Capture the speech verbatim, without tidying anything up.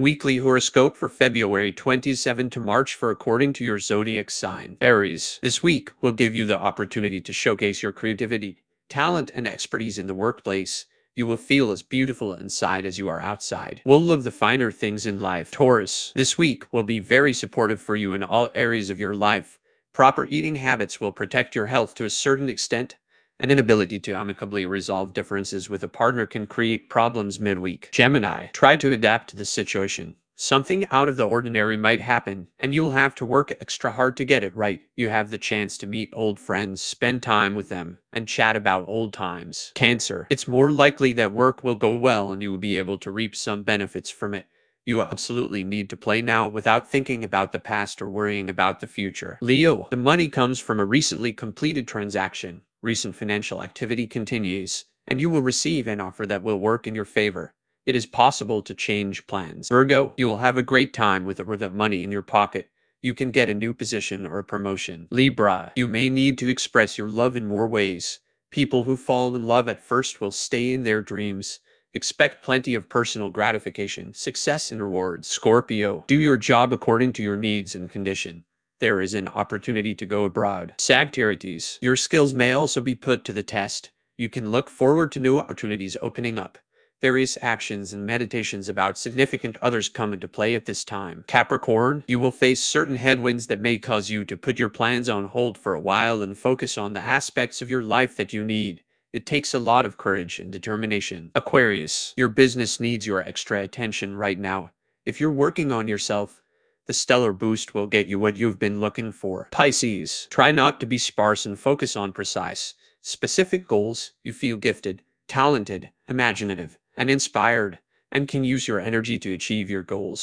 Weekly horoscope for February twenty-seventh to March for according to your zodiac sign. Aries. This week will give you the opportunity to showcase your creativity, talent, and expertise in the workplace. You will feel as beautiful inside as you are outside. We'll love the finer things in life. Taurus. This week will be very supportive for you in all areas of your life. Proper eating habits will protect your health to a certain extent. An inability to amicably resolve differences with a partner can create problems midweek. Gemini. Try to adapt to the situation. Something out of the ordinary might happen, and you'll have to work extra hard to get it right. You have the chance to meet old friends, spend time with them, and chat about old times. Cancer. It's more likely that work will go well and you will be able to reap some benefits from it. You absolutely need to play now without thinking about the past or worrying about the future. Leo. The money comes from a recently completed transaction. Recent financial activity continues, and you will receive an offer that will work in your favor. It is possible to change plans. Virgo, you will have a great time with or without money in your pocket. You can get a new position or a promotion. Libra, you may need to express your love in more ways. People who fall in love at first will stay in their dreams. Expect plenty of personal gratification, success, and rewards. Scorpio, do your job according to your needs and condition. There is an opportunity to go abroad. Sagittarius, your skills may also be put to the test. You can look forward to new opportunities opening up. Various actions and meditations about significant others come into play at this time. Capricorn, you will face certain headwinds that may cause you to put your plans on hold for a while and focus on the aspects of your life that you need. It takes a lot of courage and determination. Aquarius, your business needs your extra attention right now. If you're working on yourself, the stellar boost will get you what you've been looking for. Pisces, try not to be sparse and focus on precise, specific goals. You feel gifted, talented, imaginative, and inspired, and can use your energy to achieve your goals.